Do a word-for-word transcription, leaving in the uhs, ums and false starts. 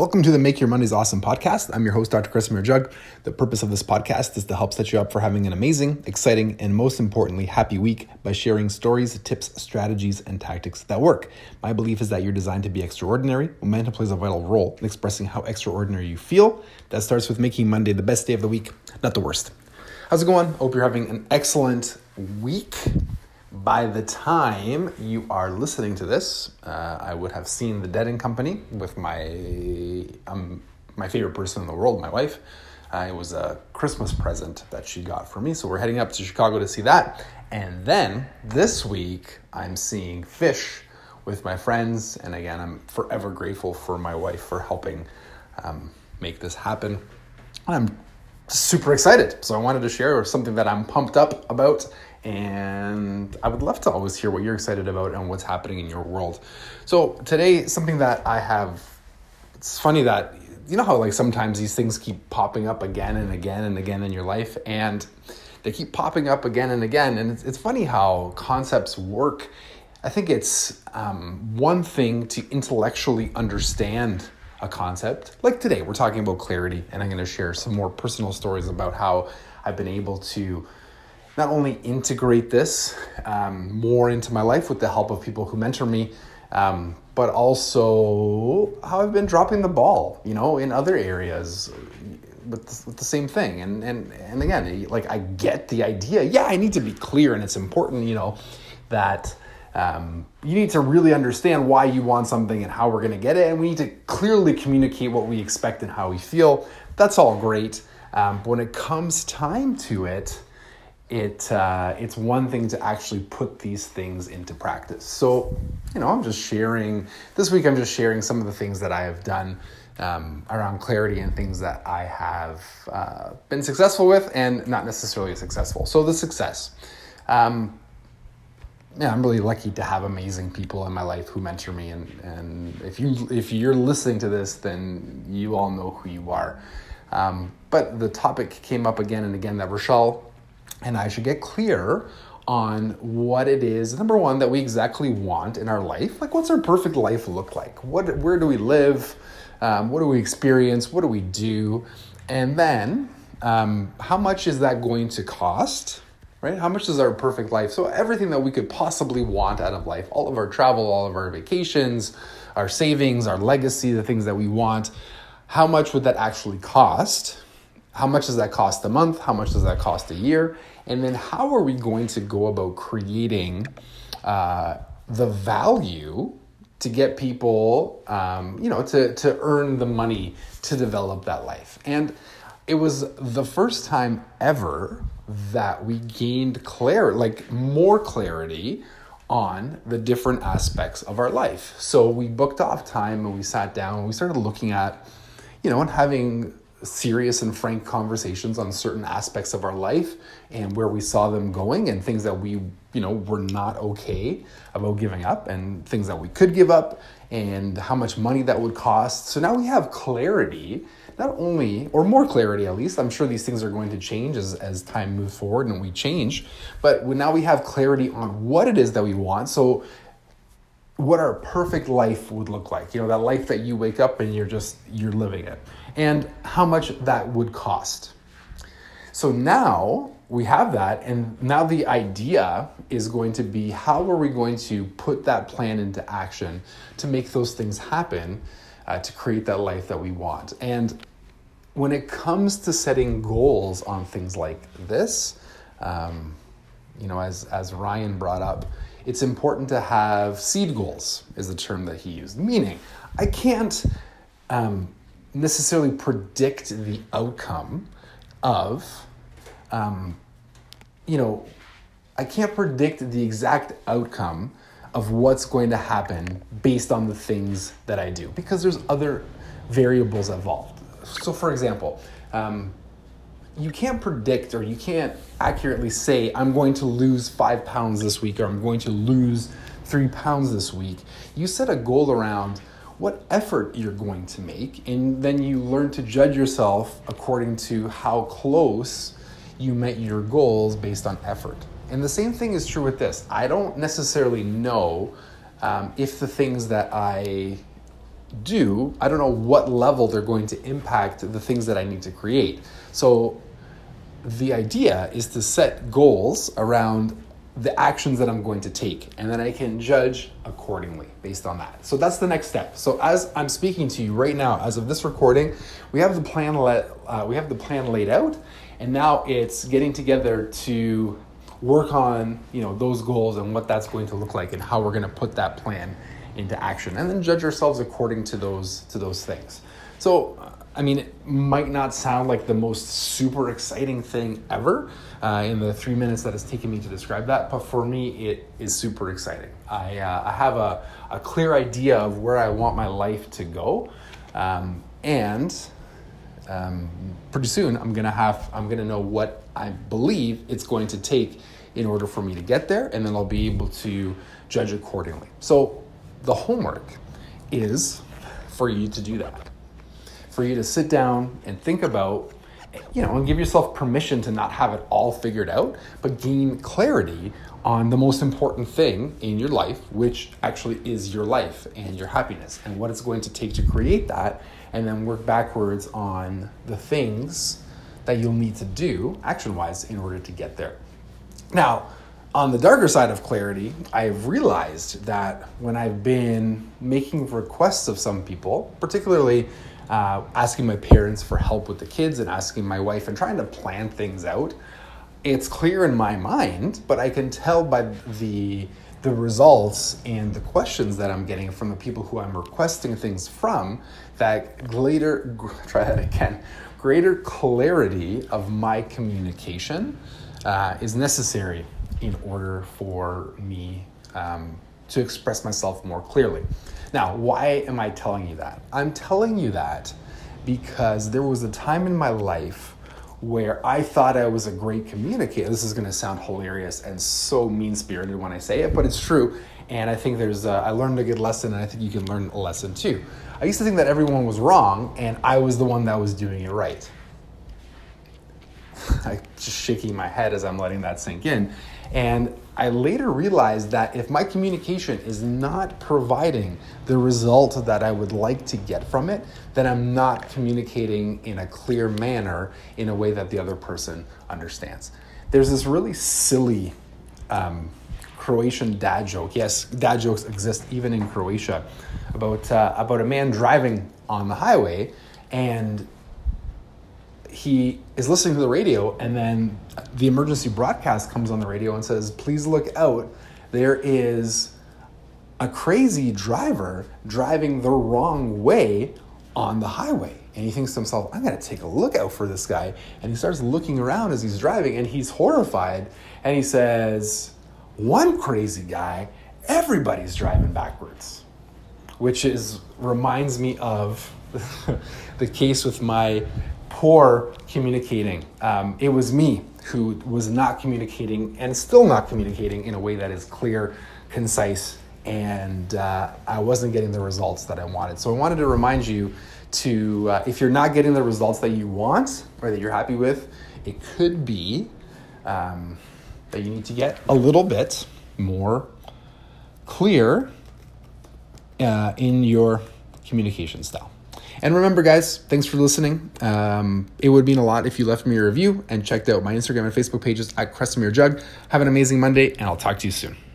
Welcome to the Make Your Money's Awesome podcast. I'm your host, Doctor Crestamere Jug. The purpose of this podcast is to help set you up for having an amazing, exciting, and most importantly, happy week by sharing stories, tips, strategies, and tactics that work. My belief is that you're designed to be extraordinary. Momentum plays a vital role in expressing how extraordinary you feel. That starts with making Monday the best day of the week, not the worst. How's it going? Hope you're having an excellent week. By the time you are listening to this, uh, I would have seen the Dead and Company with my um, my favorite person in the world, my wife. Uh, it was a Christmas present that she got for me, so we're heading up to Chicago to see that. And then this week, I'm seeing Fish with my friends. And again, I'm forever grateful for my wife for helping um, make this happen. I'm super excited, so I wanted to share something that I'm pumped up about. And I would love to always hear what you're excited about and what's happening in your world. So today, something that I have, it's funny that, you know how like sometimes these things keep popping up again and again and again in your life, and they keep popping up again and again. And it's, it's funny how concepts work. I think it's um, one thing to intellectually understand a concept. Like today, we're talking about clarity, and I'm going to share some more personal stories about how I've been able to not only integrate this um, more into my life with the help of people who mentor me, um, but also how I've been dropping the ball, you know, in other areas with the, with the same thing. And and and again, like I get the idea. Yeah, I need to be clear, and it's important, you know, that um, you need to really understand why you want something and how we're going to get it, and we need to clearly communicate what we expect and how we feel. That's all great, um, but when it comes time to it, It uh, it's one thing to actually put these things into practice. So, you know, I'm just sharing, this week I'm just sharing some of the things that I have done um, around clarity and things that I have uh, been successful with and not necessarily successful. So the success. Um, yeah, I'm really lucky to have amazing people in my life who mentor me. And, and if you, if you're listening to this, then you all know who you are. Um, but the topic came up again and again that Rochelle and I should get clear on what it is, number one, that we exactly want in our life. Like, what's our perfect life look like? What, where do we live? Um, what do we experience? What do we do? And then um, how much is that going to cost, right? How much is our perfect life? So everything that we could possibly want out of life, all of our travel, all of our vacations, our savings, our legacy, the things that we want, how much would that actually cost? How much does that cost a month? How much does that cost a year? And then how are we going to go about creating uh, the value to get people, um, you know, to, to earn the money to develop that life? And it was the first time ever that we gained clarity, like more clarity on the different aspects of our life. So we booked off time and we sat down and we started looking at, you know, and having serious and frank conversations on certain aspects of our life and where we saw them going and things that we, you know, were not okay about giving up and things that we could give up and how much money that would cost. So now we have clarity, not only, or more clarity at least. I'm sure these things are going to change as, as time moves forward and we change, but now we have clarity on what it is that we want. So what our perfect life would look like, you know, that life that you wake up and you're just, you're living it, and how much that would cost. So now we have that, and now the idea is going to be, how are we going to put that plan into action to make those things happen, uh, to create that life that we want? And when it comes to setting goals on things like this, um, you know, as, as Ryan brought up, it's important to have seed goals is the term that he used. Meaning, I can't um, necessarily predict the outcome of, um, you know, I can't predict the exact outcome of what's going to happen based on the things that I do, because there's other variables involved. So for example, um, you can't predict, or you can't accurately say, I'm going to lose five pounds this week, or I'm going to lose three pounds this week. You set a goal around what effort you're going to make, and then you learn to judge yourself according to how close you met your goals based on effort. And the same thing is true with this. I don't necessarily know um, if the things that I do, I don't know what level they're going to impact the things that I need to create. So the idea is to set goals around the actions that I'm going to take, and then I can judge accordingly based on that. So that's the next step. So as I'm speaking to you right now, as of this recording, we have the plan la- uh, we have the plan laid out, and now it's getting together to work on, you know, those goals and what that's going to look like and how we're going to put that plan into action, and then judge ourselves according to those to those things. So I mean, it might not sound like the most super exciting thing ever uh, in the three minutes that it's taken me to describe that, but for me, it is super exciting. I uh, I have a, a clear idea of where I want my life to go, um, and um, pretty soon I'm gonna have I'm gonna know what I believe it's going to take in order for me to get there, and then I'll be able to judge accordingly. So the homework is for you to do that. For you to sit down and think about, you know, and give yourself permission to not have it all figured out, but gain clarity on the most important thing in your life, which actually is your life and your happiness and what it's going to take to create that, and then work backwards on the things that you'll need to do action-wise in order to get there. Now, on the darker side of clarity, I've realized that when I've been making requests of some people, particularly Uh, asking my parents for help with the kids and asking my wife and trying to plan things out, it's clear in my mind, but I can tell by the the results and the questions that I'm getting from the people who I'm requesting things from that later, try that again, greater clarity of my communication uh, is necessary in order for me um, to express myself more clearly. Now, why am I telling you that? I'm telling you that because there was a time in my life where I thought I was a great communicator. This is going to sound hilarious and so mean-spirited when I say it, but it's true. And I think there's, a, I learned a good lesson, and I think you can learn a lesson too. I used to think that everyone was wrong, and I was the one that was doing it right. I'm just shaking my head as I'm letting that sink in. And I later realized that if my communication is not providing the result that I would like to get from it, then I'm not communicating in a clear manner in a way that the other person understands. There's this really silly um, Croatian dad joke. Yes, dad jokes exist even in Croatia about uh, about a man driving on the highway, and he is listening to the radio, and then the emergency broadcast comes on the radio and says, "Please look out, there is a crazy driver driving the wrong way on the highway." And he thinks to himself, "I'm going to take a look out for this guy." And he starts looking around as he's driving, and he's horrified. And he says, "One crazy guy, everybody's driving backwards," which is reminds me of the case with my poor communicating. Um, it was me who was not communicating and still not communicating in a way that is clear, concise, and uh, I wasn't getting the results that I wanted. So I wanted to remind you to, uh, if you're not getting the results that you want or that you're happy with, it could be um, that you need to get a little bit more clear uh, in your communication style. And remember, guys, thanks for listening. Um, it would mean a lot if you left me a review and checked out my Instagram and Facebook pages at Crestamere Jug. Have an amazing Monday, and I'll talk to you soon.